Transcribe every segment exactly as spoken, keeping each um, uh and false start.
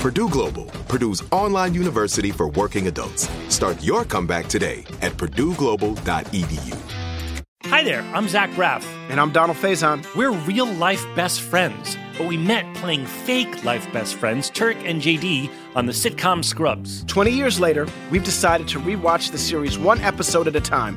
Purdue Global, Purdue's online university for working adults. Start your comeback today at purdue global dot e d u. Hi there, I'm Zach Braff. And I'm Donald Faison. We're real-life best friends, but we met playing fake-life best friends, Turk and J D, on the sitcom Scrubs. Twenty years later, we've decided to rewatch the series one episode at a time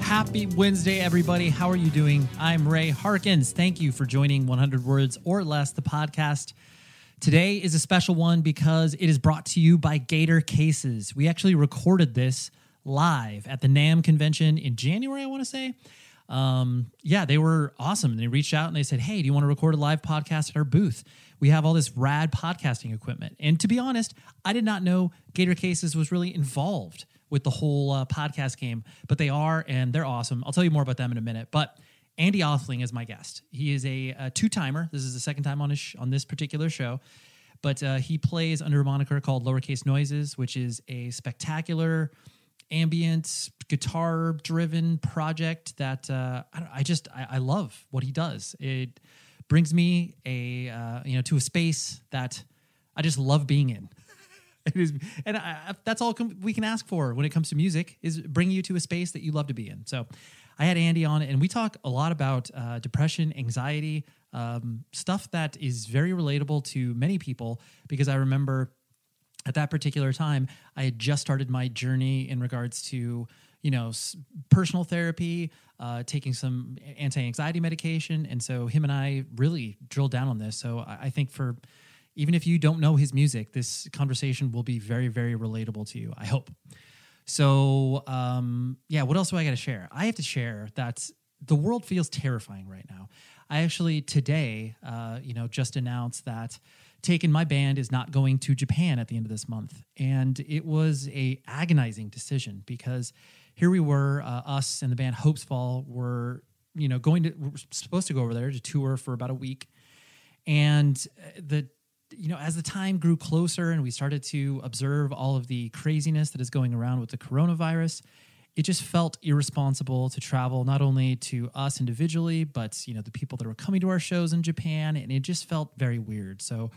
Happy Wednesday, everybody. How are you doing? I'm Ray Harkins. Thank you for joining one hundred words or Less, the podcast. Today is a special one because it is brought to you by Gator Cases. We actually recorded this live at the NAMM convention in January, I want to say. Um, yeah, they were awesome. They reached out and they said, hey, do you want to record a live podcast at our booth? We have all this rad podcasting equipment. And to be honest, I did not know Gator Cases was really involved with the whole uh, podcast game, but they are, and they're awesome. I'll tell you more about them in a minute, but Andy Othling is my guest. He is a, a two-timer. This is the second time on his sh- on this particular show, but uh, he plays under a moniker called Lowercase Noises, which is a spectacular, ambient, guitar-driven project that uh, I, don't, I just, I, I love what he does. It brings me a, uh, you know, to a space that I just love being in. It is, and I, that's all com- we can ask for when it comes to music, is bring you to a space that you love to be in. So I had Andy on, and we talk a lot about uh, depression, anxiety, um, stuff that is very relatable to many people, because I remember at that particular time, I had just started my journey in regards to, you know, personal therapy, uh, taking some anti-anxiety medication. And so him and I really drilled down on this. So I, I think for... even if you don't know his music, this conversation will be very, very relatable to you, I hope. So, um, yeah, what else do I got to share? I have to share that the world feels terrifying right now. I actually today, uh, you know, just announced that Taken, my band, is not going to Japan at the end of this month. And it was a agonizing decision, because here we were, uh, us and the band Hopes Fall were, you know, going to, we're supposed to go over there to tour for about a week. And the you know, as the time grew closer and we started to observe all of the craziness that is going around with the coronavirus, it just felt irresponsible to travel, not only to us individually, but, you know, the people that were coming to our shows in Japan, and it just felt very weird. So,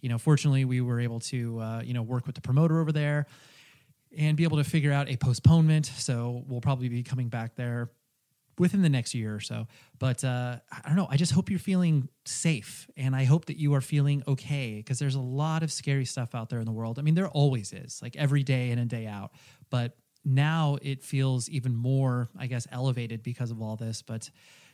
you know, fortunately we were able to, uh, you know, work with the promoter over there and be able to figure out a postponement. So we'll probably be coming back there within the next year or so. But uh, I don't know, I just hope you're feeling safe, and I hope that you are feeling okay, because there's a lot of scary stuff out there in the world. I mean, there always is, like every day in and day out. But now it feels even more, I guess, elevated because of all this. But,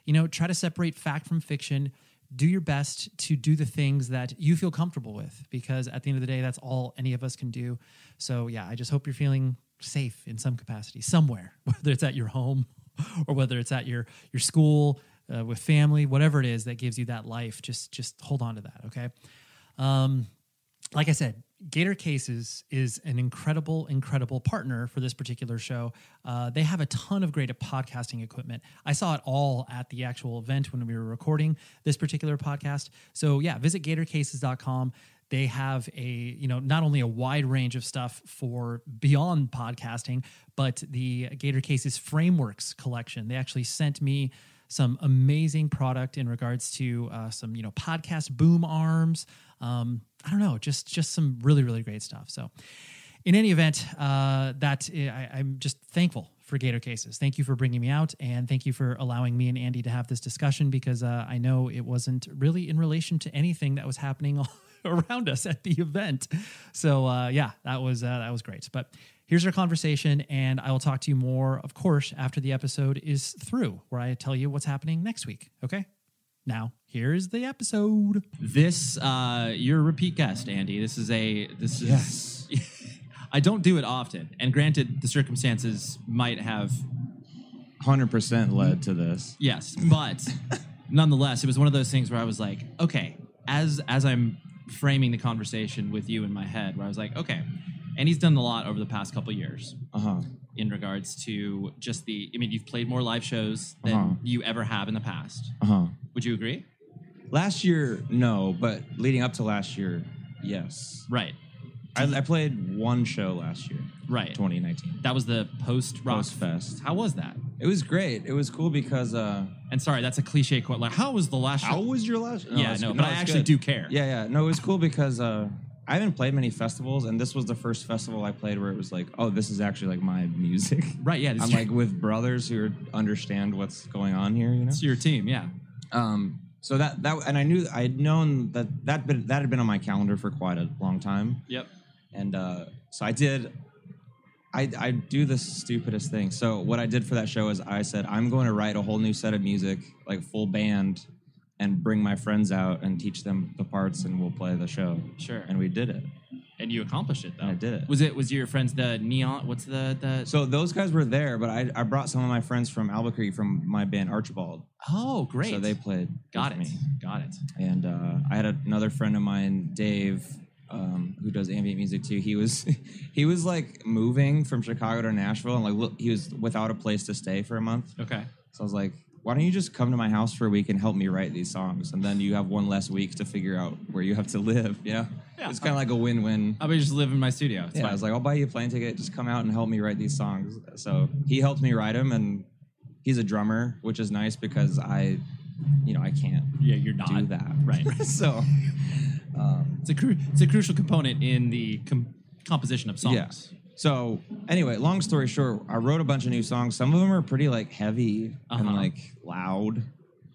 you know, try to separate fact from fiction. Do your best to do the things that you feel comfortable with, because at the end of the day, that's all any of us can do. So, yeah, I just hope you're feeling safe in some capacity somewhere, whether it's at your home or whether it's at your your school, uh, with family, whatever it is that gives you that life. Just just hold on to that, okay? Um, like I said, Gator Cases is an incredible, incredible partner for this particular show. Uh, they have a ton of great podcasting equipment. I saw it all at the actual event when we were recording this particular podcast. So yeah, visit gator cases dot com. They have a, you know, not only a wide range of stuff for beyond podcasting, but the Gator Cases Frameworks collection. They actually sent me some amazing product in regards to uh, some, you know, podcast boom arms. Um, I don't know, just just some really, really great stuff. So in any event, uh, that I, I'm just thankful for Gator Cases. Thank you for bringing me out, and thank you for allowing me and Andy to have this discussion, because uh, I know it wasn't really in relation to anything that was happening around us at the event. So uh, yeah, that was uh, that was great. But here's our conversation, and I will talk to you more, of course, after the episode is through, where I tell you what's happening next week, okay? Now, here's the episode. This, uh, you're a repeat guest, Andy. This is a, this yes. is, I don't do it often. And granted, the circumstances might have one hundred percent led to this. Yes, but nonetheless, it was one of those things where I was like, okay, as as I'm framing the conversation with you in my head, where I was like, okay, and he's done a lot over the past couple of years. Uh-huh. In regards to just the, I mean, you've played more live shows than uh-huh. you ever have in the past. Uh-huh. Would you agree? Last year, no, but leading up to last year, yes. Right. I, I played one show last year. Right. twenty nineteen. That was the post-rock Post fest. How was that? It was great. It was cool because... Uh, and sorry, that's a cliche quote. Like, how was the last show? How was your last show? No, yeah, no, good. but no, I actually good. do care. Yeah, yeah. No, it was cool because... Uh, I haven't played many festivals, and this was the first festival I played where it was like, oh, this is actually like my music. Right, yeah. This I'm like with brothers who understand what's going on here, you know? It's your team, yeah. Um, so that, that, and I knew, I had known that that, been, that had been on my calendar for quite a long time. Yep. And uh, so I did, I, I do the stupidest thing. So what I did for that show is I said, I'm going to write a whole new set of music, like full band, and bring my friends out and teach them the parts, and we'll play the show. Sure. And we did it. And you accomplished it, though. I did it. Was it was your friends the Neon? What's the the? So those guys were there, but I I brought some of my friends from Albuquerque from my band Archibald. Oh, great! So they played. Got it. Me. Got it. And uh, I had another friend of mine, Dave, um, who does ambient music too. He was he was like moving from Chicago to Nashville, and like look, he was without a place to stay for a month. Okay. So I was like, why don't you just come to my house for a week and help me write these songs? And then you have one less week to figure out where you have to live, you know? Yeah. It's kind of like a win-win. I'll be just live in my studio. It's yeah, fine. I was like, I'll buy you a plane ticket. Just come out and help me write these songs. So he helped me write them, and he's a drummer, which is nice because I, you know, I can't yeah, you're not, do that. Right. so um, it's, a cru- it's a crucial component in the com- composition of songs. Yeah. So anyway, long story short, I wrote a bunch of new songs. Some of them are pretty like heavy uh-huh. and like loud.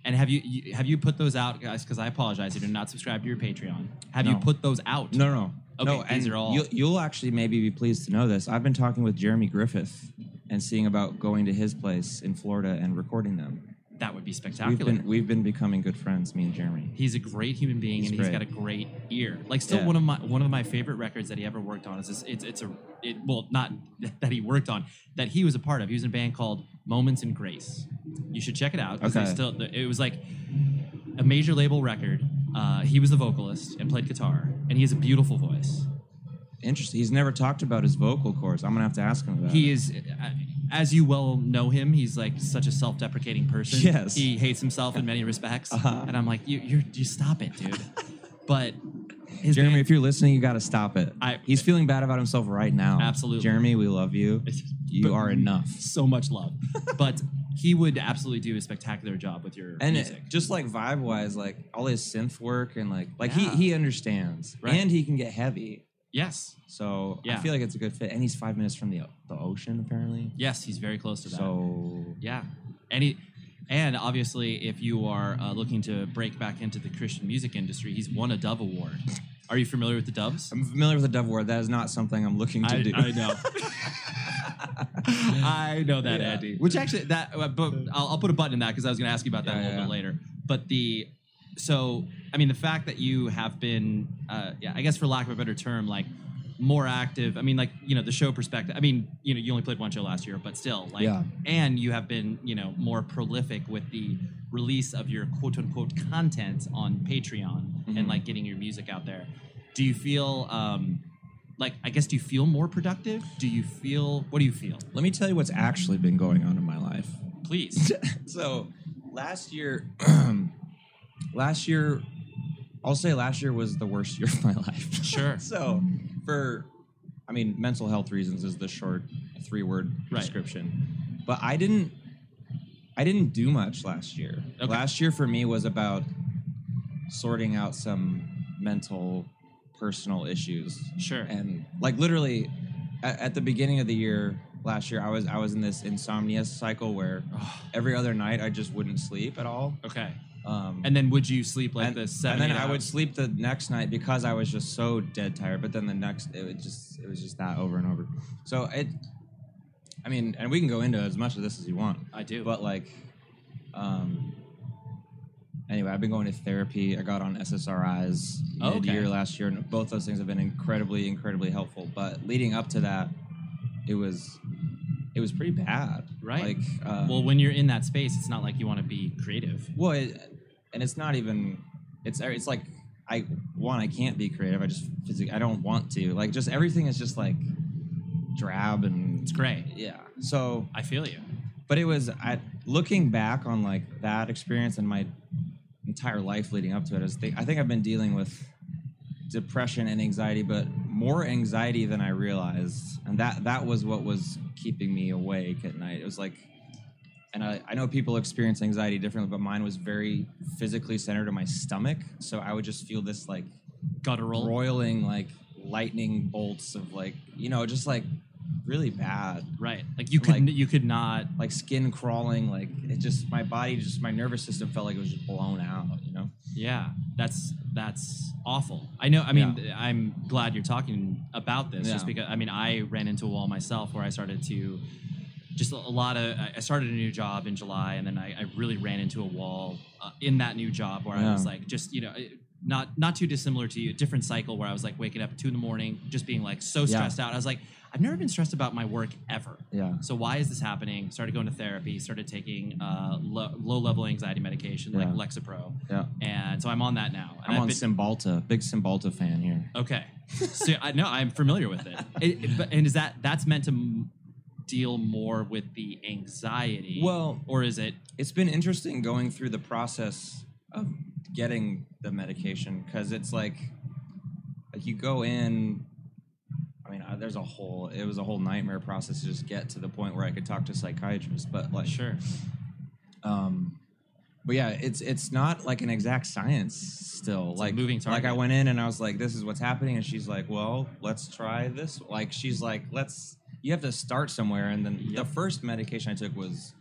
And have you, you have you put those out, guys? Because I apologize, you did not subscribe to your Patreon. Have no. you put those out? No, no, okay, no. These and are all. You'll, you'll actually maybe be pleased to know this. I've been talking with Jeremy Griffith and seeing about going to his place in Florida and recording them. That would be spectacular. We've been, we've been becoming good friends, me and Jeremy. He's a great human being, he's and great. He's got a great ear. Like, still yeah. one of my one of my favorite records that he ever worked on is this, it's it's a it, well not that he worked on that he was a part of. He was in a band called Moments in Grace. You should check it out. Okay. Still, it was like a major label record. Uh, he was the vocalist and played guitar, and he has a beautiful voice. Interesting. He's never talked about his vocal cords. I'm gonna have to ask him about. He it. is. I, As you well know him, he's like such a self-deprecating person. Yes. He hates himself in many respects. Uh-huh. And I'm like, you, you're, you stop it, dude. But His Jeremy, name? If you're listening, you got to stop it. I, He's feeling bad about himself right now. Absolutely. Jeremy, we love you. You are enough. So much love. But he would absolutely do a spectacular job with your and music. It, just like vibe-wise, like all his synth work and like, like yeah. he, he understands. Right. And he can get heavy. Yes. So yeah. I feel like it's a good fit. And he's five minutes from the the ocean, apparently. Yes, he's very close to that. So yeah. And he... And obviously, if you are uh, looking to break back into the Christian music industry, he's won a Dove Award. Are you familiar with the Doves? I'm familiar with the Dove Award. That is not something I'm looking to I, do. I know. I know that, yeah. Andy. Which actually, that but I'll, I'll put a button in that because I was going to ask you about that yeah, a little yeah. bit later. But the, so, I mean, the fact that you have been, uh, yeah, I guess for lack of a better term, like, more active. I mean, like, you know, the show perspective. I mean, you know, you only played one show last year, but still, like, yeah. and you have been, you know, more prolific with the release of your quote unquote content on Patreon mm-hmm. and like getting your music out there. Do you feel, um, like, I guess, do you feel more productive? Do you feel, what do you feel? Let me tell you what's actually been going on in my life. Please. So last year, last year, I'll say last year was the worst year of my life. Sure. So, for, I mean, mental health reasons is the short three-word right. description. But I didn't, I didn't do much last year. Okay. Last year for me was about sorting out some mental, personal issues. Sure. And like literally, at, at the beginning of the year last year, I was I was in this insomnia cycle where oh. every other night I just wouldn't sleep at all. Okay. Um, and then would you sleep like and, this? Seven, and then I hours? Would sleep the next night because I was just so dead tired. But then the next, it would just, it was just that over and over. So it, I mean, and we can go into as much of this as you want. I do. But like, um, anyway, I've been going to therapy. I got on S S R Is oh, mid-year okay. last year, and both those things have been incredibly, incredibly helpful. But leading up to that, it was. It was pretty bad. Right. Like, um, well, when you're in that space, it's not like you want to be creative. Well, it, and it's not even, it's it's like, I one, I can't be creative. I just, physically, I don't want to. Like, just everything is just like drab and. It's gray. Yeah. So. I feel you. But it was, I, looking back on like that experience and my entire life leading up to it, I, th- I think I've been dealing with depression and anxiety, but more anxiety than I realized. And that, that was what was keeping me awake at night. It was like, and I, I know people experience anxiety differently, but mine was very physically centered in my stomach. So I would just feel this like guttural, roiling, like lightning bolts of like, you know, just like really bad. Right. Like you could, like, you could not like skin crawling. Like it just, my body, just my nervous system felt like it was just blown out, you know? Yeah. That's, that's awful. I know. I mean, yeah. I'm glad you're talking about this yeah. just because, I mean, I ran into a wall myself where I started to just a lot of, I started a new job in July and then I, I really ran into a wall uh, in that new job where yeah. I was like, just, you know, not, not too dissimilar to you, a different cycle where I was like waking up at two in the morning, just being like so stressed yeah. out. I was like, I've never been stressed about my work ever. Yeah. So why is this happening? Started going to therapy, started taking uh, lo- low-level anxiety medication yeah. like Lexapro. Yeah. And so I'm on that now. And I'm I've on been... Cymbalta. Big Cymbalta fan here. Okay. So I know I'm familiar with it. it, it but, and is that that's meant to m- deal more with the anxiety? Well, or is it? It's been interesting going through the process of getting the medication because it's like, like you go in. I mean, there's a whole, it was a whole nightmare process to just get to the point where I could talk to psychiatrists, but like, sure. Um, but yeah, it's, it's not like an exact science still. It's like, a moving target. Like I went in and I was like, this is what's happening. And she's like, well, let's try this. Like, she's like, let's, you have to start somewhere. And then yep. the first medication I took was,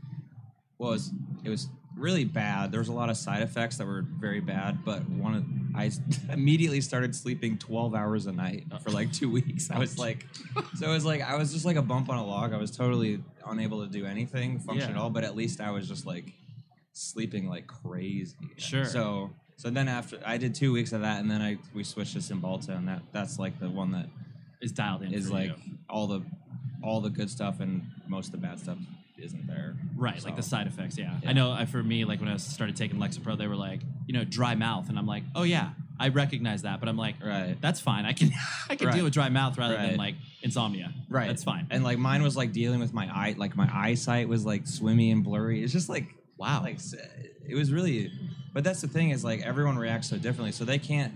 well, it was, it was really bad. There was a lot of side effects that were very bad, but one of I immediately started sleeping twelve hours a night for like two weeks. I was like, so it was like, I was just like a bump on a log. I was totally unable to do anything, function yeah. at all, but at least I was just like sleeping like crazy. Sure. So, so then after I did two weeks of that and then I, we switched to Cymbalta and that, that's like the one that is dialed in. Is like you. all the, all the good stuff and most of the bad stuff isn't there. Right, so. Like the side effects, yeah. yeah. I know I, for me, like when I started taking Lexapro, they were like, you know, dry mouth. And I'm like, oh yeah, I recognize that. But I'm like, right. that's fine. I can I can right. deal with dry mouth rather right. than like insomnia. Right. That's fine. And like mine was like dealing with my eye, like my eyesight was like swimmy and blurry. It's just like, wow. Like it was really, but that's the thing is like everyone reacts so differently. So they can't,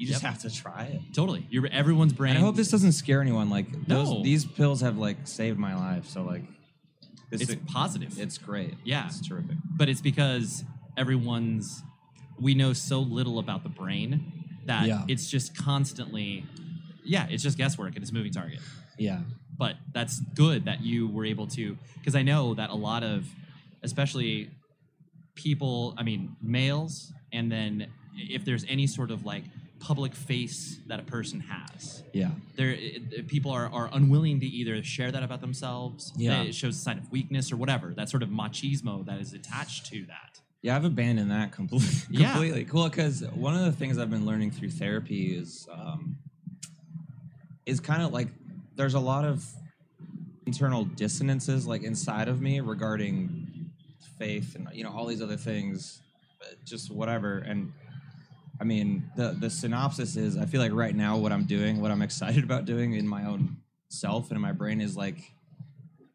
You just yep. have to try it. Totally. You're everyone's brain. And I hope this doesn't scare anyone. Like no. those, these pills have like saved my life. So like, this it's is, positive. It's great. Yeah, it's terrific. But it's because everyone's we know so little about the brain that yeah. it's just constantly, yeah, it's just guesswork and it's a moving target. Yeah. But that's good that you were able to, because I know that a lot of, especially people, I mean, males, and then if there's any sort of like public face that a person has, yeah, there people are, are unwilling to either share that about themselves, yeah, it shows a sign of weakness or whatever, that sort of machismo that is attached to that. Yeah, I've abandoned that completely. Yeah. completely. Cool, because one of the things I've been learning through therapy is um, is kind of like there's a lot of internal dissonances like inside of me regarding faith and you know all these other things, just whatever. And I mean, the the synopsis is I feel like right now what I'm doing, what I'm excited about doing in my own self and in my brain is like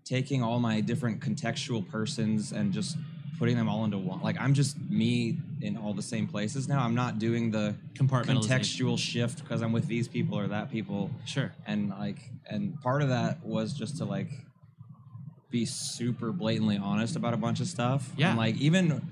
taking all my different contextual persons and just putting them all into one. Like I'm just me in all the same places now. I'm not doing the contextual shift because I'm with these people or that people. Sure. And like, and part of that was just to like be super blatantly honest about a bunch of stuff. Yeah. And like even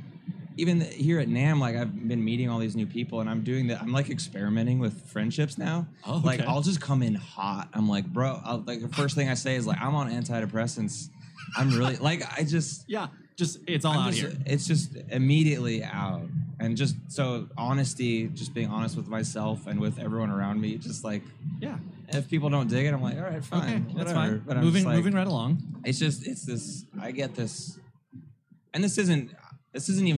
even here at NAMM, like I've been meeting all these new people, and I'm doing that. I'm like experimenting with friendships now. Oh. Okay. Like I'll just come in hot. I'm like, bro. I'll, like the first thing I say is like, I'm on antidepressants. I'm really like I just yeah. Just it's all I'm out just, here. It's just immediately out, and just so honesty, just being honest with myself and with everyone around me. Just like yeah, if people don't dig it, I'm like, all right, fine, okay, whatever. That's fine. But moving, I'm like, moving right along. It's just, it's this. I get this, and this isn't. This isn't even.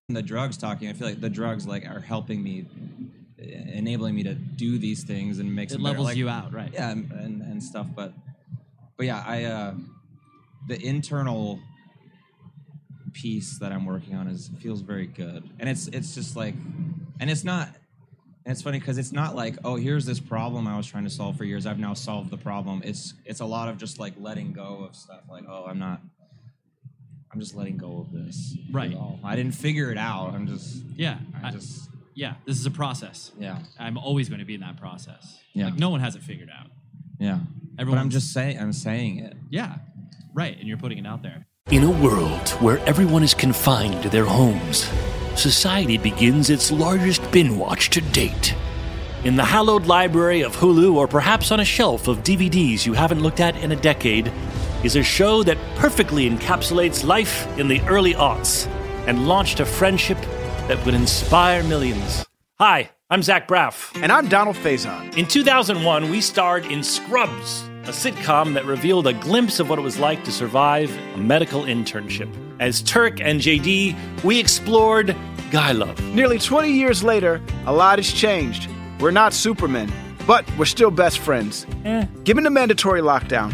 The drugs talking, I feel like the drugs like are helping me enabling me to do these things and make it some levels better, like, you out, right? Yeah, and, and, and stuff. But but yeah, I uh, the internal piece that I'm working on is feels very good, and it's it's just like, and it's not. And it's funny because it's not like, oh, here's this problem I was trying to solve for years. I've now solved the problem. It's it's a lot of just like letting go of stuff. Like, oh, I'm not. I'm just letting go of this. Right. I didn't figure it out. I'm just. Yeah. I, I just. Yeah. This is a process. Yeah. I'm always going to be in that process. Yeah. Like, no one has it figured out. Yeah. Everyone's, but I'm just saying. I'm saying it. Yeah. Right. And you're putting it out there. In a world where everyone is confined to their homes, society begins its largest bin watch to date. In the hallowed library of Hulu, or perhaps on a shelf of D V Ds you haven't looked at in a decade, is a show that perfectly encapsulates life in the early aughts and launched a friendship that would inspire millions. Hi, I'm Zach Braff. And I'm Donald Faison. In two thousand one, we starred in Scrubs, a sitcom that revealed a glimpse of what it was like to survive a medical internship. As Turk and J D, we explored guy love. Nearly twenty years later, a lot has changed. We're not Supermen, but we're still best friends. Eh. Given the mandatory lockdown,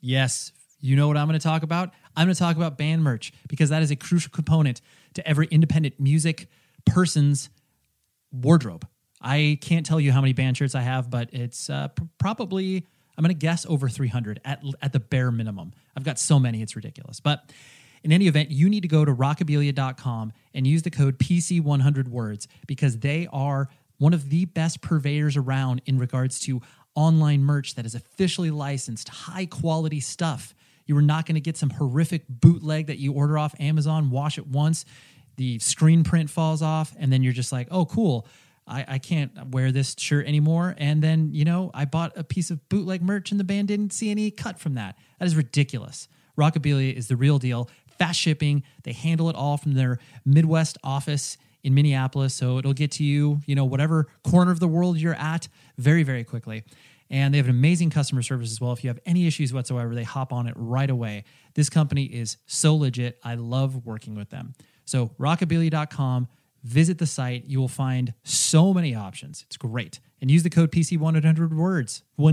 Yes, you know what I'm going to talk about? I'm going to talk about band merch, because that is a crucial component to every independent music person's wardrobe. I can't tell you how many band shirts I have, but it's uh, pr- probably... I'm going to guess over three hundred at at the bare minimum. I've got so many, it's ridiculous. But in any event, you need to go to rockabilia dot com and use the code P C one hundred words, because they are one of the best purveyors around in regards to online merch that is officially licensed, high-quality stuff. You are not going to get some horrific bootleg that you order off Amazon, wash it once, the screen print falls off, and then you're just like, oh, cool. I, I can't wear this shirt anymore. And then, you know, I bought a piece of bootleg merch and the band didn't see any cut from that. That is ridiculous. Rockabilia is the real deal. Fast shipping. They handle it all from their Midwest office in Minneapolis. So it'll get to you, you know, whatever corner of the world you're at very, very quickly. And they have an amazing customer service as well. If you have any issues whatsoever, they hop on it right away. This company is so legit. I love working with them. So rockabilia dot com. Visit the site. You will find so many options. It's great. And use the code P C one hundred words. How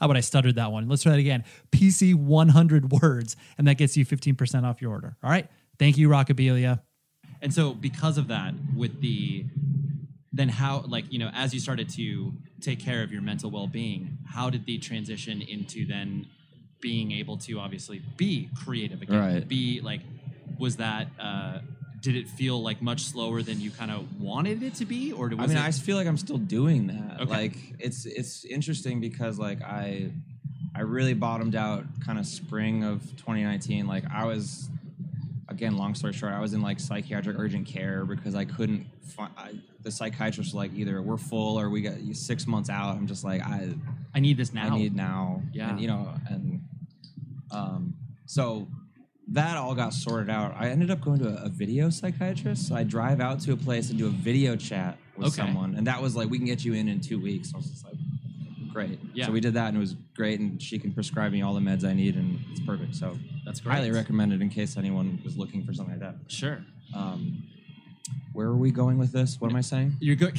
about I stuttered that one? Let's try that again. P C one hundred words. And that gets you fifteen percent off your order. All right. Thank you, Rockabilia. And so because of that, with the, then how, like, you know, as you started to take care of your mental well-being, how did the transition into then being able to obviously be creative again? Right. Be like, was that, uh, did it feel like much slower than you kind of wanted it to be, or was I mean, it... I feel like I'm still doing that. Okay. Like it's it's interesting because like I I really bottomed out kind of spring of twenty nineteen. Like I was, again, long story short, I was in like psychiatric urgent care because I couldn't. Find, I, the psychiatrist was like, either we're full or we got six months out. I'm just like I I need this now. I need now. Yeah. And, you know, and um so. That all got sorted out. I ended up going to a, a video psychiatrist. So I drive out to a place and do a video chat with okay. someone. And that was like, we can get you in in two weeks. So I was just like, great. Yeah. So we did that and it was great. And she can prescribe me all the meds I need and it's perfect. So that's great. Highly recommended in case anyone was looking for something like that. Sure. Um, where are we going with this? What am I saying? You're good.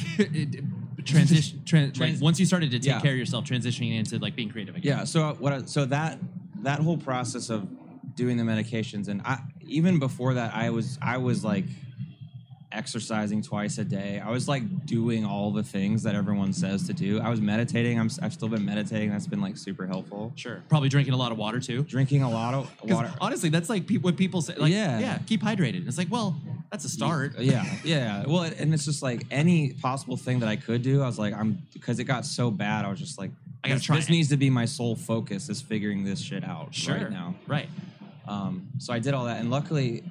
Transition. Trans- Trans- like once you started to take yeah. care of yourself, transitioning into like being creative again. Yeah. So what? I, so that that whole process of doing the medications, and I even before that I was I was like exercising twice a day. I was like doing all the things that everyone says to do. I was meditating. I'm, I've still been meditating. That's been like super helpful. Sure. Probably drinking a lot of water too. Drinking a lot of water. Honestly, that's like pe- what people say. Like, yeah. Yeah. Keep hydrated. It's like, well, that's a start. Yeah. Yeah. Well, it, and it's just like any possible thing that I could do. I was like, I'm because it got so bad. I was just like, I gotta try. This it. needs to be my sole focus is figuring this shit out sure. right now. Right. Um, so I did all that, and luckily,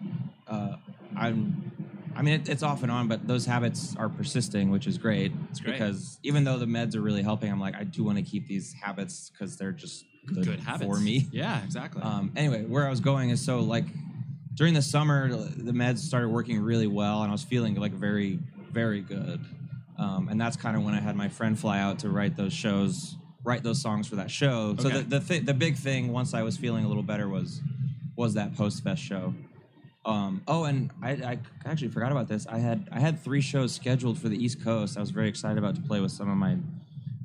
uh, I'm I mean, it, it's off and on, but those habits are persisting, which is great. It's great. Because even though the meds are really helping, I'm like, I do want to keep these habits because they're just good, good habits for me. Yeah, exactly. Um, anyway, where I was going is so like during the summer, the meds started working really well and I was feeling like very, very good. Um, and that's kind of when I had my friend fly out to write those shows, write those songs for that show. Okay. So the the, th- the big thing once I was feeling a little better was was that post-fest show. Um, oh, and I, I actually forgot about this. I had I had three shows scheduled for the East Coast. I was very excited about to play with some of my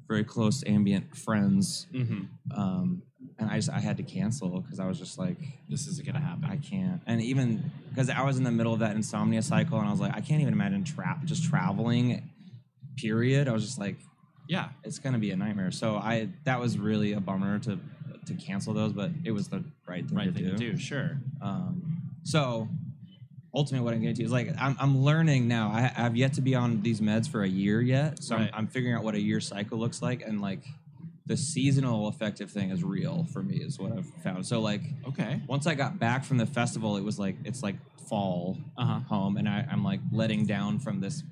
very close ambient friends, mm-hmm. um, and I just I had to cancel because I was just like, this isn't gonna happen. I can't. And even because I was in the middle of that insomnia cycle, and I was like, I can't even imagine tra- just traveling. Period. I was just like, yeah, it's gonna be a nightmare. So I that was really a bummer to to cancel those, but it was the right thing, right to, thing do. to do. Sure. Um, So, ultimately, what I'm getting to is like I'm I'm learning now. I, I've yet to be on these meds for a year yet, so right. I'm, I'm figuring out what a year cycle looks like, and like the seasonal affective thing is real for me, is what I've found. So like, okay, once I got back from the festival, it was like it's like fall uh-huh. home, and I, I'm like letting down from this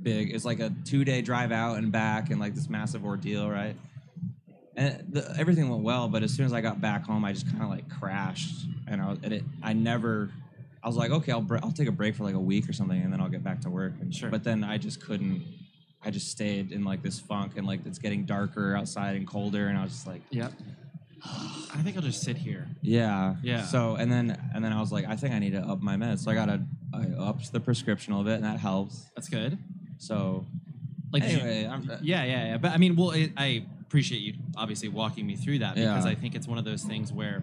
big. It's like a two day drive out and back, and like this massive ordeal, right? And the, everything went well, but as soon as I got back home, I just kind of like crashed. And I was, and it, I never, I was like, okay, I'll br- I'll take a break for like a week or something, and then I'll get back to work. And, sure. But then I just couldn't. I just stayed in like this funk, and like it's getting darker outside and colder, and I was just like, yep. I think I'll just sit here. Yeah. Yeah. So and then and then I was like, I think I need to up my meds. So I got a I upped the prescription a little bit, and that helps. That's good. So, like, anyway, you, I'm, yeah, yeah, yeah. But I mean, well, it, I. appreciate you obviously walking me through that because yeah. I think it's one of those things where,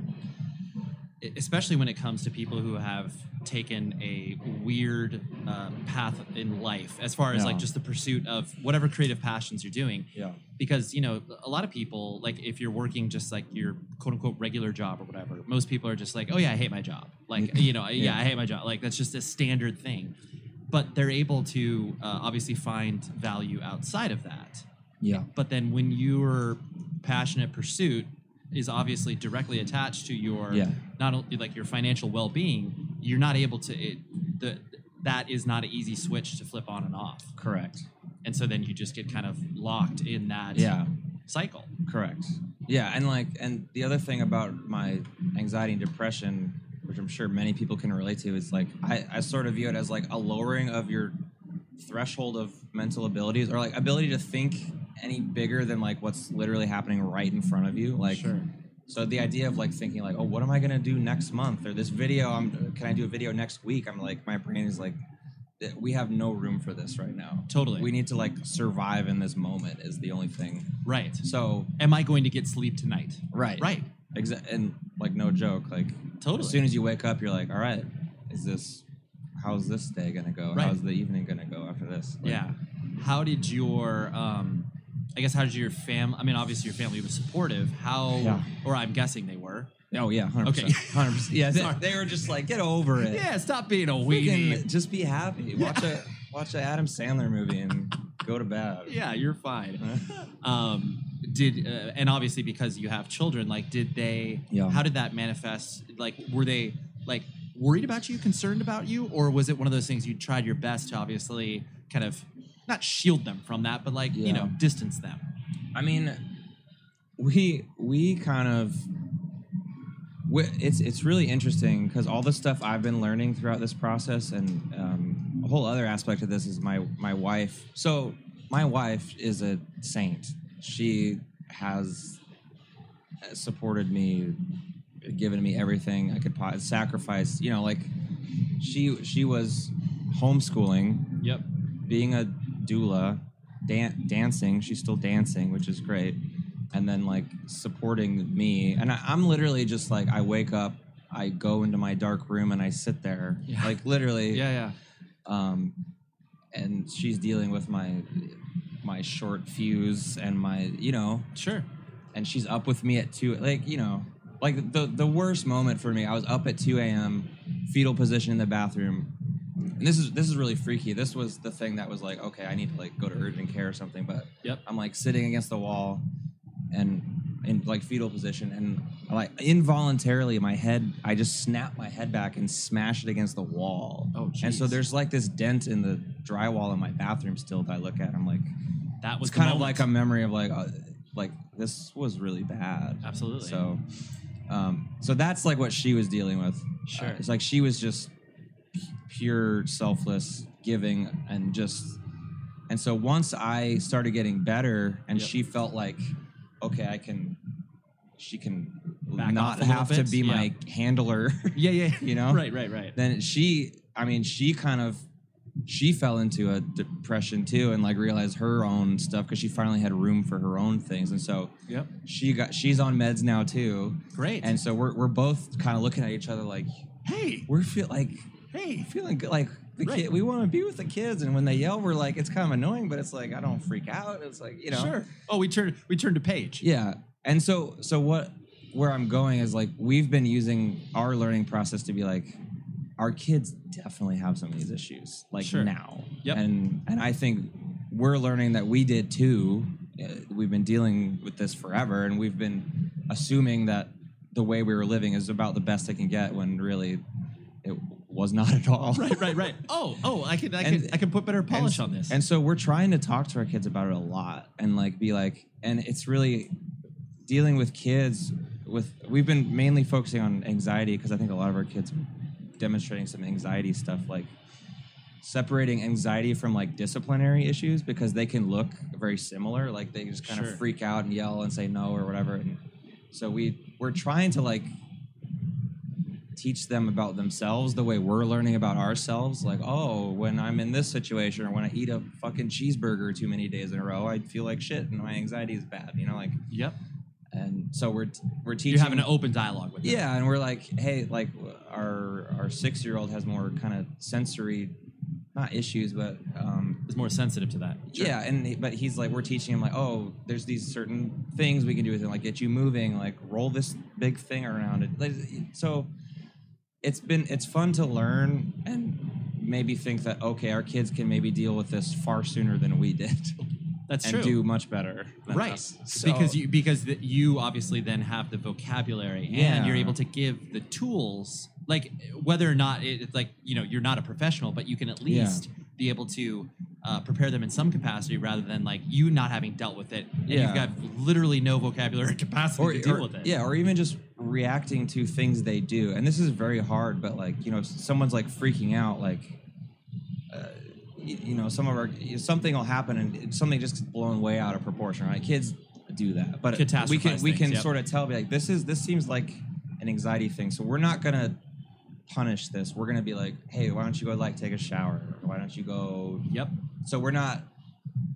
especially when it comes to people who have taken a weird uh, path in life, as far as yeah. like just the pursuit of whatever creative passions you're doing. Yeah. Because, you know, a lot of people, like if you're working just like your quote unquote regular job or whatever, most people are just like, oh yeah, I hate my job. Like, you know, yeah. yeah, I hate my job. Like that's just a standard thing. But they're able to uh, obviously find value outside of that. Yeah. But then when your passionate pursuit is obviously directly attached to your yeah. not only like your financial well-being, you're not able to it, the that is not an easy switch to flip on and off. Correct. And so then you just get kind of locked in that yeah. cycle. Correct. Yeah, and like and the other thing about my anxiety and depression, which I'm sure many people can relate to, is like I, I sort of view it as like a lowering of your threshold of mental abilities or like ability to think any bigger than like what's literally happening right in front of you, like sure. So the idea of like thinking like, oh, what am I gonna do next month, or this video, I'm can I do a video next week? I'm like, my brain is like, we have no room for this right now. Totally. We need to like survive in this moment is the only thing. Right. So am I going to get sleep tonight? Right. Right. Exactly. And like no joke, like totally. As soon as you wake up, you're like, all right, is this how's this day gonna go? Right. How's the evening gonna go after this? Like, yeah. How did your um I guess how did your family, I mean, obviously your family was supportive. How, yeah. or I'm guessing they were. Oh, yeah, one hundred percent. Okay. one hundred percent. Yeah, they, they were just like, get over it. Yeah, stop being a weenie. Just be happy. Watch a watch an Adam Sandler movie and go to bed. Yeah, you're fine. um, did uh, and obviously because you have children, like, did they, yeah. how did that manifest? Like, were they, like, worried about you, concerned about you? Or was it one of those things you tried your best to obviously kind of, not shield them from that, but like, yeah. you know, distance them. I mean, we we kind of, we, it's it's really interesting because all the stuff I've been learning throughout this process and um, a whole other aspect of this is my, my wife. So my wife is a saint. She has supported me, given me everything I could possibly sacrifice. You know, like she she was homeschooling. Yep. Being a doula, dan- dancing, she's still dancing, which is great, and then, like, supporting me. And I, I'm literally just, like, I wake up, I go into my dark room, and I sit there. Yeah. Like, literally. Yeah, yeah. Um, and she's dealing with my my short fuse and my, you know. Sure. And she's up with me at two, like, you know. Like, the, the worst moment for me, I was up at two a.m., fetal position in the bathroom. And this is this is really freaky. This was the thing that was like, okay, I need to like go to urgent care or something. But yep. I'm like sitting against the wall, and in like fetal position, and like involuntarily my head, I just snapped my head back and smashed it against the wall. Oh, geez. And so there's like this dent in the drywall in my bathroom still that I look at. I'm like, that was kind moment. of like a memory of like, uh, like this was really bad. Absolutely. So, um, so that's like what she was dealing with. Sure. Uh, it's like she was just pure selfless giving and just. And so once I started getting better, and yep. she felt like, okay, I can, she can Back not have to be yeah. my handler. Yeah, yeah, you know, right, right, right. Then she, I mean, she kind of, she fell into a depression too, and like realized her own stuff because she finally had room for her own things, and so yep. she got, she's on meds now too. Great. And so we're we're both kind of looking at each other like, hey, we're feel like, hey, feeling good, like. The right. kid, we want to be with the kids, and when they yell, we're like, it's kind of annoying, but it's like I don't freak out. It's like, you know, sure. Oh, we turned we turned to Paige. Yeah, and so so what? Where I'm going is like we've been using our learning process to be like, our kids definitely have some of these issues, like sure. now. Yep. And and I think we're learning that we did too. We've been dealing with this forever, and we've been assuming that the way we were living is about the best it can get, when really it was not at all. Right, right, right. Oh, oh, I can I can and, I can put better polish and, on this. And so we're trying to talk to our kids about it a lot, and like be like, and it's really dealing with kids with, we've been mainly focusing on anxiety because I think a lot of our kids are demonstrating some anxiety stuff, like separating anxiety from like disciplinary issues, because they can look very similar, like they just kind sure. of freak out and yell and say no or whatever. And so we we're trying to like teach them about themselves the way we're learning about ourselves. Like, oh, when I'm in this situation, or when I eat a fucking cheeseburger too many days in a row, I feel like shit and my anxiety is bad. You know, like. Yep. And so we're we're teaching. You're having an open dialogue with them. Yeah, and we're like, hey, like our our six year old has more kind of sensory, not issues, but um, is more sensitive to that. Sure. Yeah, and but he's like, we're teaching him like, oh, there's these certain things we can do with him, like get you moving, like roll this big thing around. So. It's been it's fun to learn and maybe think that, okay, our kids can maybe deal with this far sooner than we did. That's and true. And do much better. Than right. Us. So, because you because the, you obviously then have the vocabulary and yeah. you're able to give the tools, like whether or not it, it's like, you know, you're not a professional, but you can at least yeah. be able to uh, prepare them in some capacity rather than like you not having dealt with it. And yeah. you've got literally no vocabulary capacity or, to deal or, with it. Yeah, or even just reacting to things they do. And this is very hard, but like, you know, if someone's like freaking out, like, uh, you, you know, some of our, something will happen and something just gets blown way out of proportion, right? Kids do that. But we can, we can things, yep. sort of tell, be like, this is, this seems like an anxiety thing. So we're not going to punish this. We're going to be like, hey, why don't you go like take a shower? Or why don't you go? Yep. So we're not,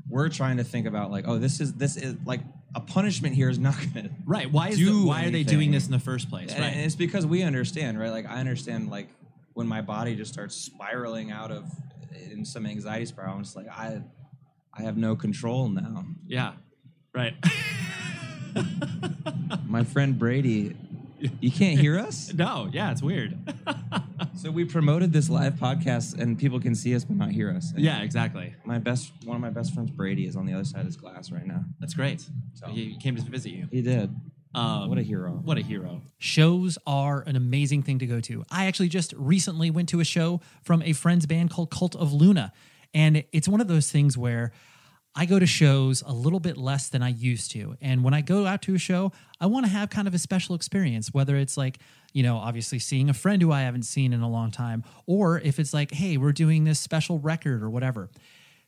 we're trying to think about like, oh, this is, this is like, a punishment here is not gonna right. Why is do the, why anything. Are they doing this in the first place? Right, and it's because we understand, right? Like I understand, like when my body just starts spiraling out of in some anxiety spiral, I'm just like I, I have no control now. Yeah, right. My friend Brady, you can't hear us? No, yeah, it's weird. So we promoted this live podcast, and people can see us but not hear us. And yeah, exactly. My best, one of my best friends, Brady, is on the other side of this glass right now. That's great. So he came to visit you. He did. Um, what a hero. What a hero. Shows are an amazing thing to go to. I actually just recently went to a show from a friend's band called Cult of Luna, and it's one of those things where I go to shows a little bit less than I used to. And when I go out to a show, I want to have kind of a special experience, whether it's like, you know, obviously seeing a friend who I haven't seen in a long time, or if it's like, hey, we're doing this special record or whatever.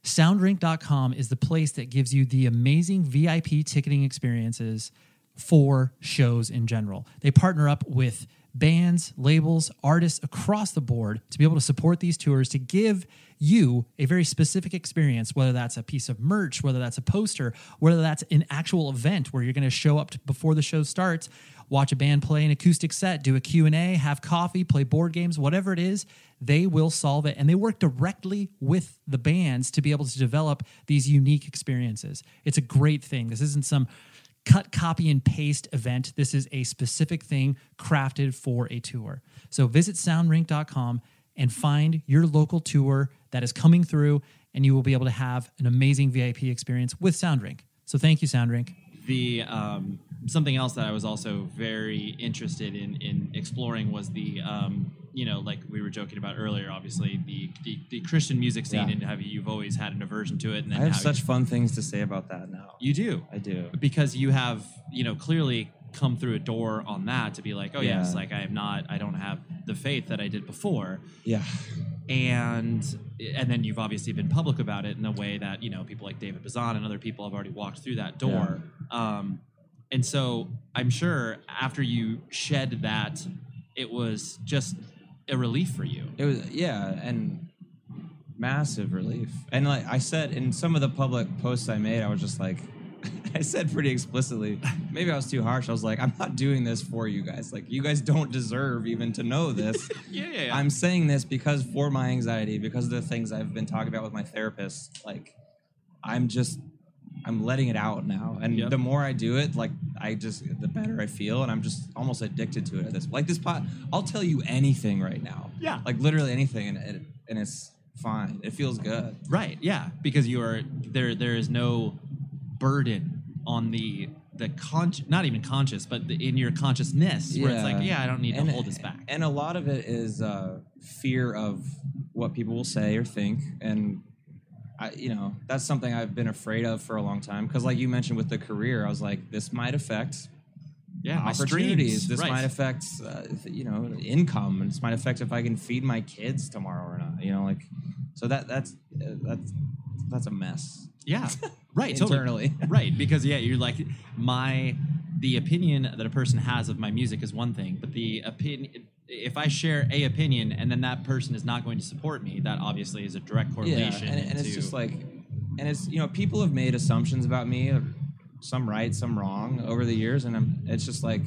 Soundrink dot com is the place that gives you the amazing V I P ticketing experiences for shows in general. They partner up with bands, labels, artists across the board to be able to support these tours, to give you a very specific experience, whether that's a piece of merch, whether that's a poster, whether that's an actual event where you're going to show up before the show starts, watch a band play an acoustic set, do a Q and A, have coffee, play board games, whatever it is, they will solve it. And they work directly with the bands to be able to develop these unique experiences. It's a great thing. This isn't some cut, copy, and paste event. This is a specific thing crafted for a tour. So visit soundrink dot com and find your local tour that is coming through, and you will be able to have an amazing V I P experience with Soundrink. So thank you, Soundrink. The um, something else that I was also very interested in in exploring was the, um, you know, like we were joking about earlier, obviously, the the, the Christian music scene, yeah. and how you've always had an aversion to it. And then I have such fun things to say about that now. You do? I do. Because you have, you know, clearly come through a door on that to be like, oh, yeah. yes, like I am not, I don't have the faith that I did before. Yeah. And and then you've obviously been public about it in a way that, you know, people like David Bazan and other people have already walked through that door. Yeah. Um, and so I'm sure after you shed that, it was just a relief for you. It was, yeah, and massive relief. And like I said in some of the public posts I made, I was just like, I said pretty explicitly, maybe I was too harsh. I was like, I'm not doing this for you guys. Like, you guys don't deserve even to know this. yeah, yeah, yeah. I'm saying this because for my anxiety, because of the things I've been talking about with my therapist, like, I'm just, I'm letting it out now. And yep. the more I do it, like, I just, the better I feel. And I'm just almost addicted to it at this point. Like, this pot, I'll tell you anything right now. Yeah. Like, literally anything. And it, and it's fine. It feels good. Right. Yeah. Because you are, there, there is no burden on the the con not even conscious but the, in your consciousness where yeah. it's like yeah I don't need and, to hold this back, and a lot of it is uh fear of what people will say or think. And I you know that's something I've been afraid of for a long time, because like you mentioned with the career, I was like, this might affect yeah opportunities, this right. might affect uh, you know income, and this might affect if I can feed my kids tomorrow or not, you know like so that that's uh, that's that's a mess. Yeah, right. Internally. Totally. Right, because, yeah, you're like, my, the opinion that a person has of my music is one thing, but the opinion, if I share a opinion and then that person is not going to support me, that obviously is a direct correlation. Yeah, and, and into, it's just like, and it's, you know, people have made assumptions about me, some right, some wrong, over the years, and I'm, it's just like,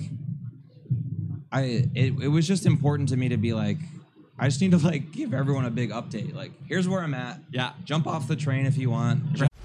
I, it, it was just important to me to be like, I just need to, like, give everyone a big update. Like, here's where I'm at. Yeah. Jump off the train if you want. Jump-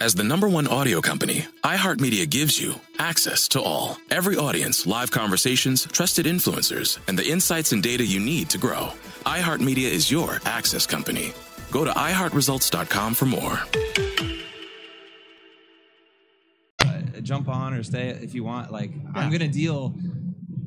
As the number one audio company, iHeartMedia gives you access to all. Every audience, live conversations, trusted influencers, and the insights and data you need to grow. iHeartMedia is your access company. Go to i heart results dot com for more. Uh, jump on or stay if you want. Like, yeah. I'm going to deal...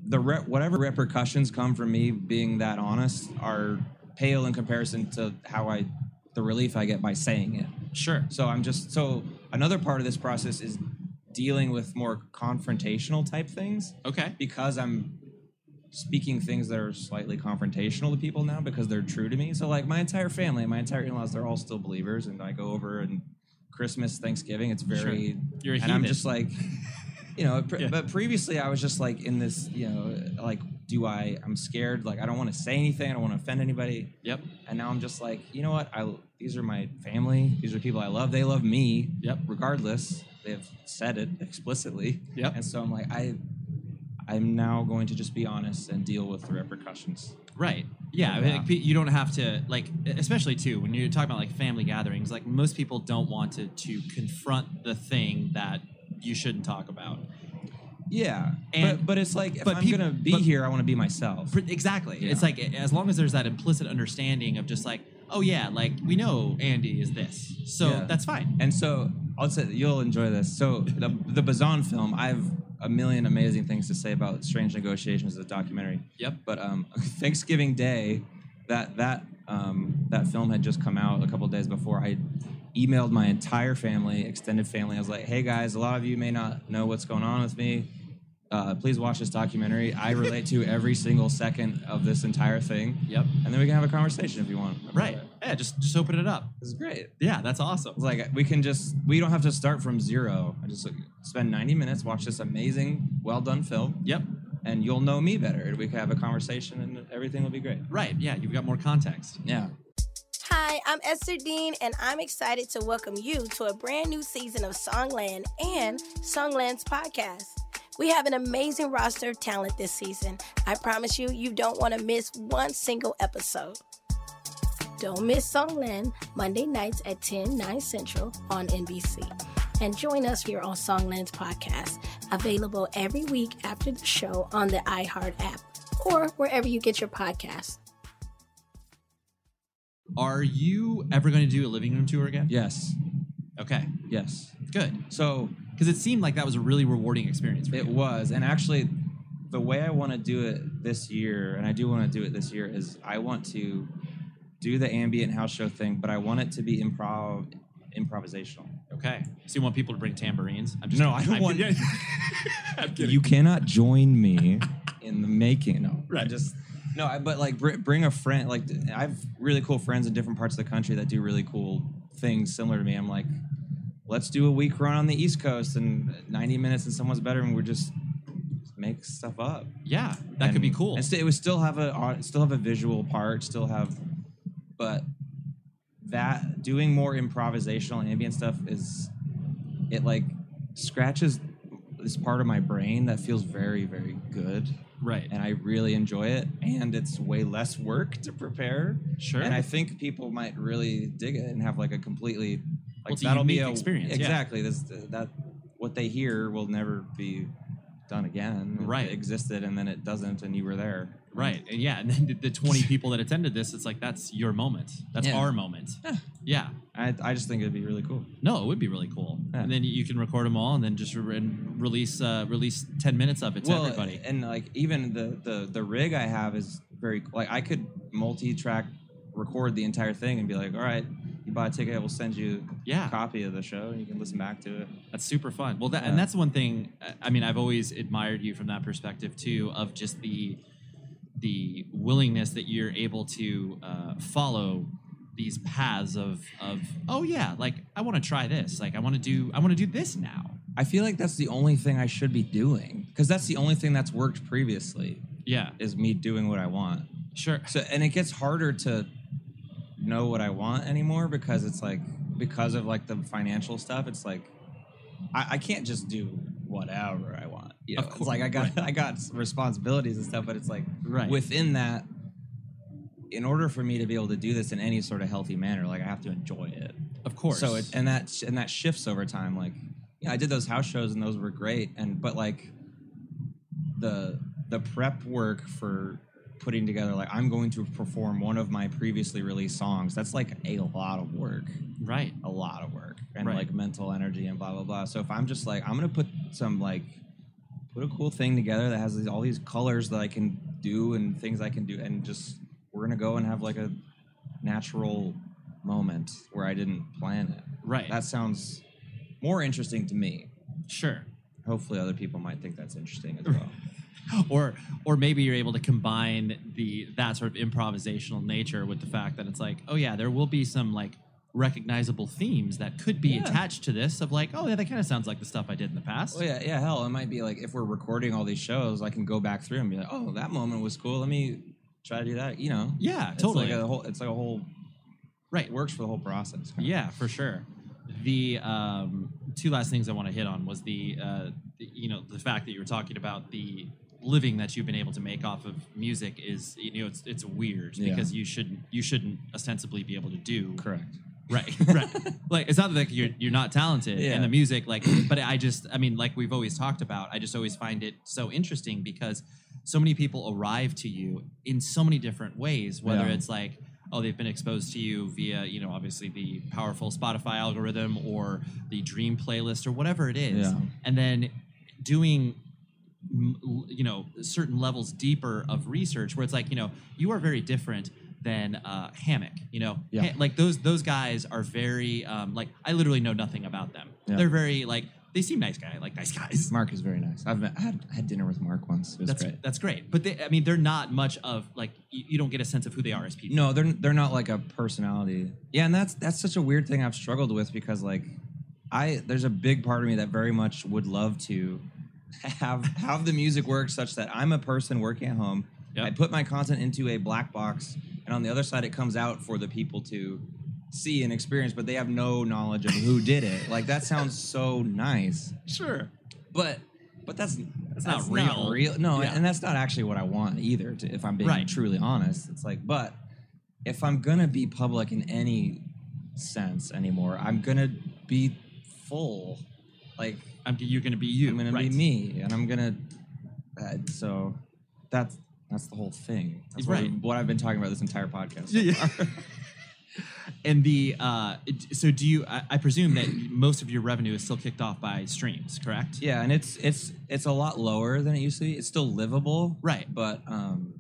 the re- whatever repercussions come from me being that honest are pale in comparison to how I... the relief I get by saying it. Sure. So I'm just, so another part of this process is dealing with more confrontational type things. Okay. Because I'm speaking things that are slightly confrontational to people now because they're true to me. So like my entire family, my entire in-laws, they're all still believers, and I go over and Christmas, Thanksgiving, it's very, sure. You're a and heathen. I'm just like, you know, pre- yeah. but previously I was just like in this, you know, like, do I, I'm scared, like, I don't want to say anything, I don't want to offend anybody. Yep. And now I'm just like, you know what, I these are my family, these are people I love, they love me. Yep. Regardless, they've said it explicitly. Yep. And so I'm like, I, I'm now going to just be honest and deal with the repercussions. Right. Yeah, yeah. I mean, like, you don't have to, like, especially, too, when you're talking about, like, family gatherings, like, most people don't want to, to confront the thing that you shouldn't talk about. Yeah, and, but, but it's like, if but I'm going to be but, here, I want to be myself. Exactly. Yeah. It's like, as long as there's that implicit understanding of just like, oh yeah, like, we know Andy is this, so yeah. that's fine. And so, I'll say, you'll enjoy this. So, the, the Bazan film, I have a million amazing things to say about Strange Negotiations, the documentary. Yep. But um, Thanksgiving Day, that, that, um, that film had just come out a couple of days before. I emailed my entire family, extended family. I was like, hey guys, a lot of you may not know what's going on with me. Uh, please watch this documentary. I relate to every single second of this entire thing. Yep. And then we can have a conversation if you want. Right. It. Yeah, just just open it up. This is great. Yeah, that's awesome. It's like, we can just, we don't have to start from zero. I just like, spend ninety minutes, watch this amazing, well-done film. Yep. And you'll know me better. We can have a conversation and everything will be great. Right. Yeah, you've got more context. Yeah. Hi, I'm Esther Dean, and I'm excited to welcome you to a brand new season of Songland and Songland's podcast. We have an amazing roster of talent this season. I promise you, you don't want to miss one single episode. Don't miss Songland, Monday nights at ten, nine central on N B C. And join us here on Songland's podcast, available every week after the show on the iHeart app or wherever you get your podcasts. Are you ever going to do a living room tour again? Yes. Okay. Yes. Good. So, because it seemed like that was a really rewarding experience for you. It was. And actually, the way I want to do it this year, and I do want to do it this year, is I want to do the ambient house show thing, but I want it to be improv, improvisational. Okay. So you want people to bring tambourines? I'm just no, kidding. I don't I'm want... Kidding. I'm kidding. You cannot join me in the making. No. Right. I'm just... No, I, but like br- bring a friend. Like I have really cool friends in different parts of the country that do really cool things similar to me. I'm like, let's do a week run on the East Coast and ninety minutes in someone's bedroom. We're just make stuff up. Yeah, that and, could be cool. And st- it would still have a still have a visual part. Still have, but that doing more improvisational ambient stuff is it like scratches this part of my brain that feels very very good. Right. And I really enjoy it. And it's way less work to prepare. Sure. And I think people might really dig it and have like a completely, like well, that'll be a experience. Exactly. Yeah. This, that, what they hear will never be done again. Right. It existed and then it doesn't and you were there. Right. And yeah. And then the twenty people that attended this, it's like, that's your moment. That's yeah. our moment. Yeah. yeah. I I just think it'd be really cool. No, it would be really cool. Yeah. And then you can record them all and then just re- and release uh, release ten minutes of it to well, everybody. And like even the, the, the rig I have is very, like I could multi-track record the entire thing and be like, all right, you buy a ticket, we'll send you yeah. a copy of the show and you can listen back to it. That's super fun. Well, that, yeah. and that's one thing, I mean, I've always admired you from that perspective too, of just the, the willingness that you're able to uh, follow these paths of, of oh yeah, like I want to try this, like I want to do I want to do this now. I feel like that's the only thing I should be doing because that's the only thing that's worked previously. Yeah, is me doing what I want. Sure. So and it gets harder to know what I want anymore because it's like because of like the financial stuff. It's like I, I can't just do whatever I want. You know, of course. It's like I got right. I got responsibilities and stuff, but it's like right. within that, in order for me to be able to do this in any sort of healthy manner, like I have to enjoy it. Of course. So it, and that and that shifts over time. Like yeah, I did those house shows and those were great, and but like the the prep work for putting together like I'm going to perform one of my previously released songs. That's like a lot of work. Right. A lot of work and right. like mental energy and blah blah blah. So if I'm just like I'm gonna put some like. Put a cool thing together that has all these colors that I can do and things I can do. And just, we're going to go and have like a natural moment where I didn't plan it. Right. That sounds more interesting to me. Sure. Hopefully other people might think that's interesting as well. Or or maybe you're able to combine the that sort of improvisational nature with the fact that it's like, oh yeah, there will be some like recognizable themes that could be yeah. attached to this of like, oh yeah, that kind of sounds like the stuff I did in the past. Oh yeah, yeah, hell, it might be like if we're recording all these shows, I can go back through and be like, oh, that moment was cool. Let me try to do that. You know? Yeah, it's totally. Like a whole, it's like a whole. Right, it works for the whole process. Yeah, of. for sure. The um, two last things I want to hit on was the, uh, the, you know, the fact that you were talking about the living that you've been able to make off of music is, you know, it's it's weird yeah. because you shouldn't you shouldn't ostensibly be able to do correct. Right, right. Like, it's not that like, you're you're not talented yeah. in the music, like, but I just, I mean, like we've always talked about, I just always find it so interesting because so many people arrive to you in so many different ways, whether yeah. it's like, oh, they've been exposed to you via, you know, obviously the powerful Spotify algorithm or the Dream playlist or whatever it is. Yeah. And then doing, you know, certain levels deeper of research where it's like, you know, you are very different than uh, Hammock, you know? Yeah. Ha- like, those those guys are very, um, like, I literally know nothing about them. Yeah. They're very, like, they seem nice guy, like nice guys. Mark is very nice. I've met, I had, had dinner with Mark once. It was that's great. That's great. But they, I mean, they're not much of like you, you don't get a sense of who they are as people. No, they're they're not like a personality. Yeah, and that's that's such a weird thing I've struggled with because like I there's a big part of me that very much would love to have have the music work such that I'm a person working at home. Yep. I put my content into a black box, and on the other side it comes out for the people to see and experience, but they have no knowledge of who did it. Like, that sounds so nice. Sure. But but that's that's, that's not, real. not real. No, yeah. and that's not actually what I want either, to, if I'm being right. truly honest. It's like, but if I'm going to be public in any sense anymore, I'm going to be full. Like, I'm, you're going to be you. I'm going to right. be me, and I'm going to... Uh, so that's that's the whole thing. That's what, right. what I've been talking about this entire podcast so yeah. far. And the uh, so do you? I, I presume that most of your revenue is still kicked off by streams, correct? Yeah, and it's it's it's a lot lower than it used to be. It's still livable, right? But um,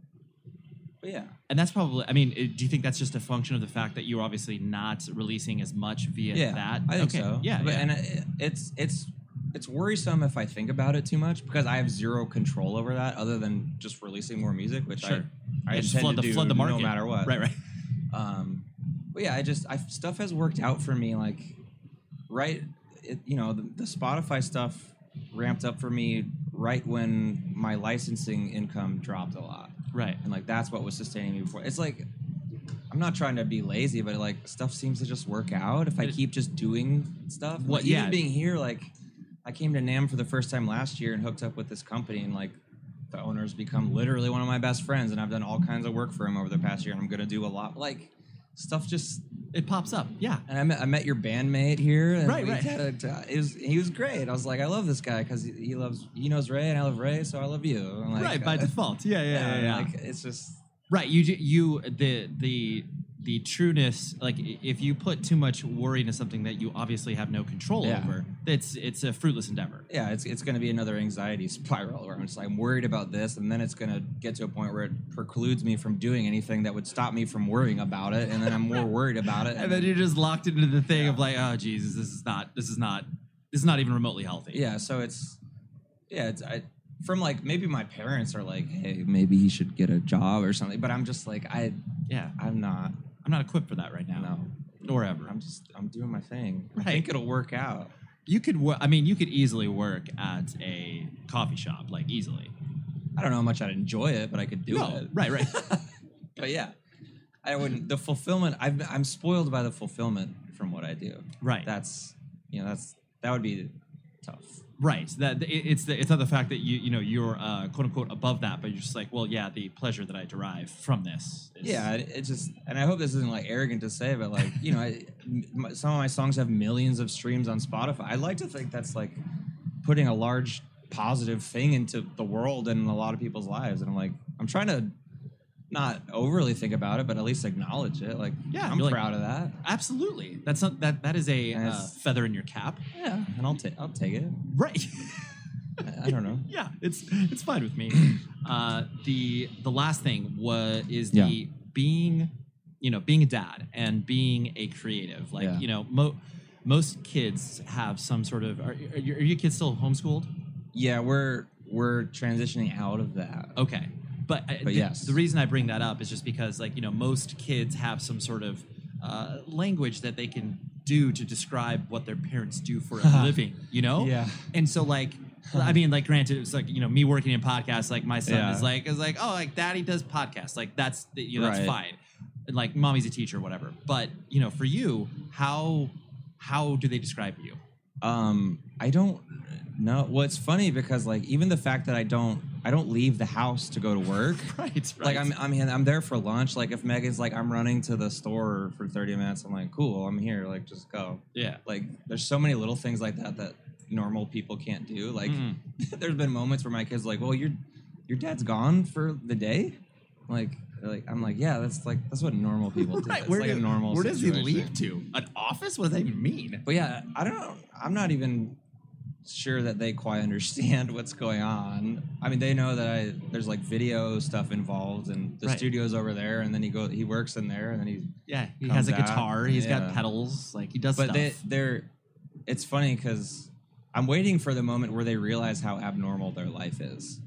but yeah, and that's probably. I mean, do you think that's just a function of the fact that you're obviously not releasing as much via yeah, that? I think okay. so. Yeah, but, yeah. and it, it's it's it's worrisome if I think about it too much because I have zero control over that other than just releasing more music, which sure. I I yeah, intend flood to the, do flood the market. No matter what. Right, right. Um. But yeah, I just I, stuff has worked out for me. Like, right, it, you know, the, the Spotify stuff ramped up for me right when my licensing income dropped a lot. Right, and like that's what was sustaining me before. It's like I'm not trying to be lazy, but like stuff seems to just work out if I keep just doing stuff. What? Like, yeah, even being here, like I came to NAMM for the first time last year and hooked up with this company, and like the owner's become literally one of my best friends, and I've done all kinds of work for him over the past year, and I'm gonna do a lot like. Stuff just it pops up, yeah. And I met I met your bandmate here, and right? Right. Had a, it was he was great. I was like, I love this guy because he, he loves he knows Ray, and I love Ray, so I love you. And like, right by uh, default, yeah, yeah, yeah. yeah, yeah. Like, it's just right. You you the the the trueness. Like if you put too much worry into something that you obviously have no control yeah. over, it's it's a fruitless endeavor. Yeah, it's it's going to be another anxiety spiral where I'm just like I'm worried about this, and then it's going to get to a point where it precludes me from doing anything that would stop me from worrying about it, and then I'm more worried about it, and, and then you're just locked into the thing yeah. of like, oh Jesus, this is not this is not this is not even remotely healthy. Yeah, so it's yeah, it's I, from like maybe my parents are like, hey, maybe he should get a job or something, but I'm just like I yeah, I'm not. I'm not equipped for that right now. No. Nor ever. I'm just, I'm doing my thing. Right. I think it'll work out. You could, wo- I mean, you could easily work at a coffee shop, like easily. I don't know how much I'd enjoy it, but I could do no. it. Right, right. But yeah, I wouldn't, the fulfillment, I've, I'm spoiled by the fulfillment from what I do. Right. That's, you know, that's, that would be tough. Right. That it's the, it's not the fact that you you know you're uh, quote unquote above that, but you're just like, well, yeah, the pleasure that I derive from this. Is... Yeah, it, it just, and I hope this isn't like arrogant to say, but like you know, I, my, some of my songs have millions of streams on Spotify. I like to think that's like putting a large positive thing into the world and a lot of people's lives, and I'm like, I'm trying to not overly think about it, but at least acknowledge it. Like, yeah, I'm proud like, of that. Absolutely, that's not, that that is a uh, feather in your cap. Yeah, and I'll take I'll take it. Right. I, I don't know. Yeah, it's it's fine with me. Uh, the the last thing was is the yeah. being, you know, being a dad and being a creative. Like, yeah. you know, mo- most kids have some sort of. Are, are, you, are your kids still homeschooled? Yeah, we're we're transitioning out of that. Okay. But, but the, yes. the reason I bring that up is just because, like, you know, most kids have some sort of uh, language that they can do to describe what their parents do for a living, you know? Yeah. And so, like, I mean, like, granted, it was like, you know, me working in podcasts, like, my son yeah. is like, is like, oh, like, daddy does podcasts. Like, that's, the, you know, right. that's fine. And, like, mommy's a teacher, whatever. But, you know, for you, how how do they describe you? Um, I don't know. Well, it's funny because, like, even the fact that I don't I don't leave the house to go to work. right, right. Like I'm, I'm, I'm there for lunch. Like if Megan's like, I'm running to the store for thirty minutes. I'm like, cool, I'm here. Like just go. Yeah. Like there's so many little things like that that normal people can't do. Like mm. there's been moments where my kids are like, well, your, your dad's gone for the day. Like, like I'm like, yeah, that's like that's what normal people do. Right. It's where like do, a normal. Where situation. Does he leave to? An office? What does that even mean? But yeah, I don't know. I'm not even. Sure that they quite understand what's going on. I mean, they know that I there's like video stuff involved, and the right. studio's over there, and then he go he works in there, and then he yeah he has a guitar, out. he's yeah. got pedals, like he does. But stuff. They, they're it's funny because I'm waiting for the moment where they realize how abnormal their life is.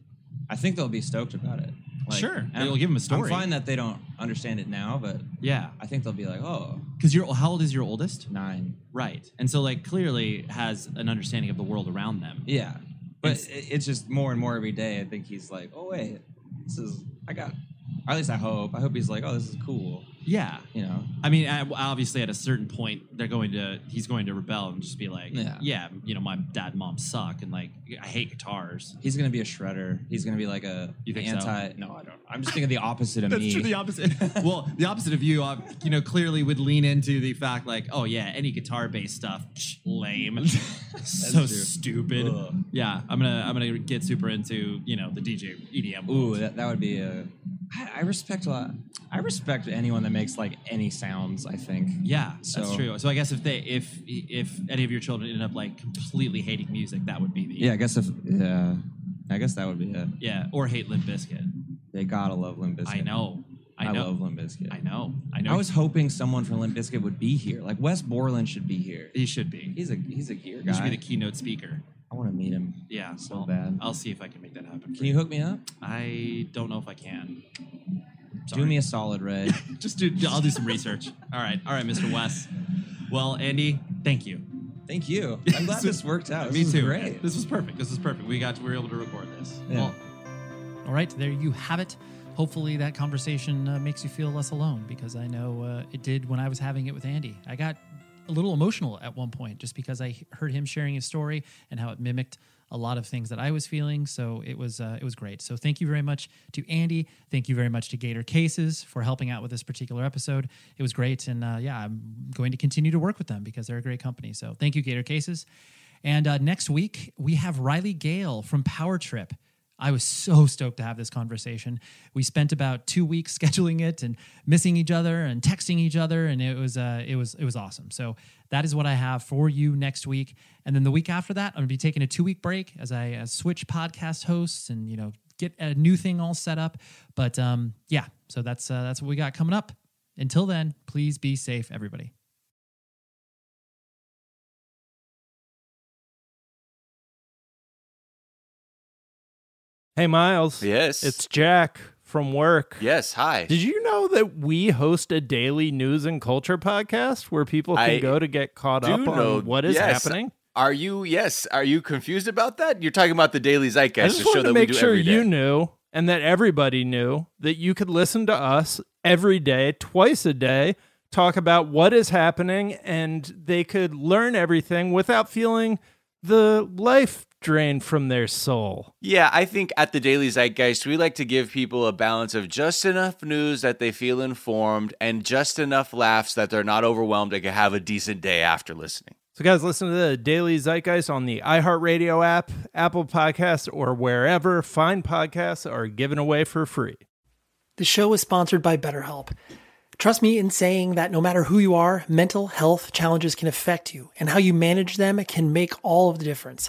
I think they'll be stoked about it. Like, sure, and we'll give them a story. I'm fine that they don't understand it now, but yeah, I think they'll be like, oh, because you're how old is your oldest? Nine, right? And so like clearly has an understanding of the world around them. Yeah, but it's, it's just more and more every day. I think he's like, oh wait, this is I got. Or at least I hope. I hope he's like, oh, this is cool. Yeah, you know. I mean, obviously, at a certain point, they're going to he's going to rebel and just be like, yeah, yeah you know, my dad, and mom suck, and like, I hate guitars. He's gonna be a shredder. He's gonna be like a you think anti. So? No, I don't. I'm just thinking the opposite of That's me. That's true. The opposite. Well, the opposite of you, uh, you know, clearly would lean into the fact like, oh yeah, any guitar-based stuff, psh, lame, so true. Stupid. Ugh. Yeah, I'm gonna I'm gonna get super into you know the D J E D M. World. Ooh, that, that would be a. I respect a lot. I respect anyone that makes like any sounds. I think. Yeah, so, that's true. So I guess if they, if if any of your children ended up like completely hating music, that would be the. Yeah, I guess if yeah, I guess that would be it. Yeah, or hate Limp Bizkit. They gotta love Limp Bizkit. I know. I, I know. love Limp Bizkit. I know. I know. I was hoping someone from Limp Bizkit would be here. Like Wes Borland should be here. He should be. He's a he's a gear guy. He should be the keynote speaker. I want to meet him. Yeah, so well, bad. I'll see if I can make that happen. Can you hook me up? I don't know if I can. Sorry. Do me a solid, Ray. Just do. I'll do some research. All right, all right, Mister West. Well, Andy, thank you. Thank you. I'm glad so, this worked out. This me too. Great. This was perfect. This was perfect. We got. To, we were able to record this. Yeah. Well, all right, there you have it. Hopefully that conversation uh, makes you feel less alone because I know uh, it did when I was having it with Andy. I got. A little emotional at one point just because I heard him sharing his story and how it mimicked a lot of things that I was feeling. So it was uh, it was great. So thank you very much to Andy. Thank you very much to Gator Cases for helping out with this particular episode. It was great. And uh, yeah, I'm going to continue to work with them because they're a great company. So thank you, Gator Cases. And uh, next week, we have Riley Gale from Power Trip. I was so stoked to have this conversation. We spent about two weeks scheduling it and missing each other and texting each other, and it was uh, it was it was awesome. So that is what I have for you next week, and then the week after that, I'm gonna be taking a two week break as I uh, switch podcast hosts and you know get a new thing all set up. But um, yeah, so that's uh, that's what we got coming up. Until then, please be safe, everybody. Hey, Miles. Yes. It's Jack from work. Yes, hi. Did you know that we host a daily news and culture podcast where people can I go to get caught up know. on what is yes. happening? Are you, yes, are you confused about that? You're talking about the Daily Zeitgeist, the show that we do every day. I just wanted to make sure you knew and that everybody knew that you could listen to us every day, twice a day, talk about what is happening, and they could learn everything without feeling the life drained from their soul. Yeah, I think at the Daily Zeitgeist, we like to give people a balance of just enough news that they feel informed and just enough laughs that they're not overwhelmed and can have a decent day after listening. So guys, listen to the Daily Zeitgeist on the iHeartRadio app, Apple Podcasts, or wherever fine podcasts are given away for free. The show is sponsored by BetterHelp. Trust me in saying that no matter who you are, mental health challenges can affect you, and how you manage them can make all of the difference.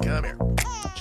come here.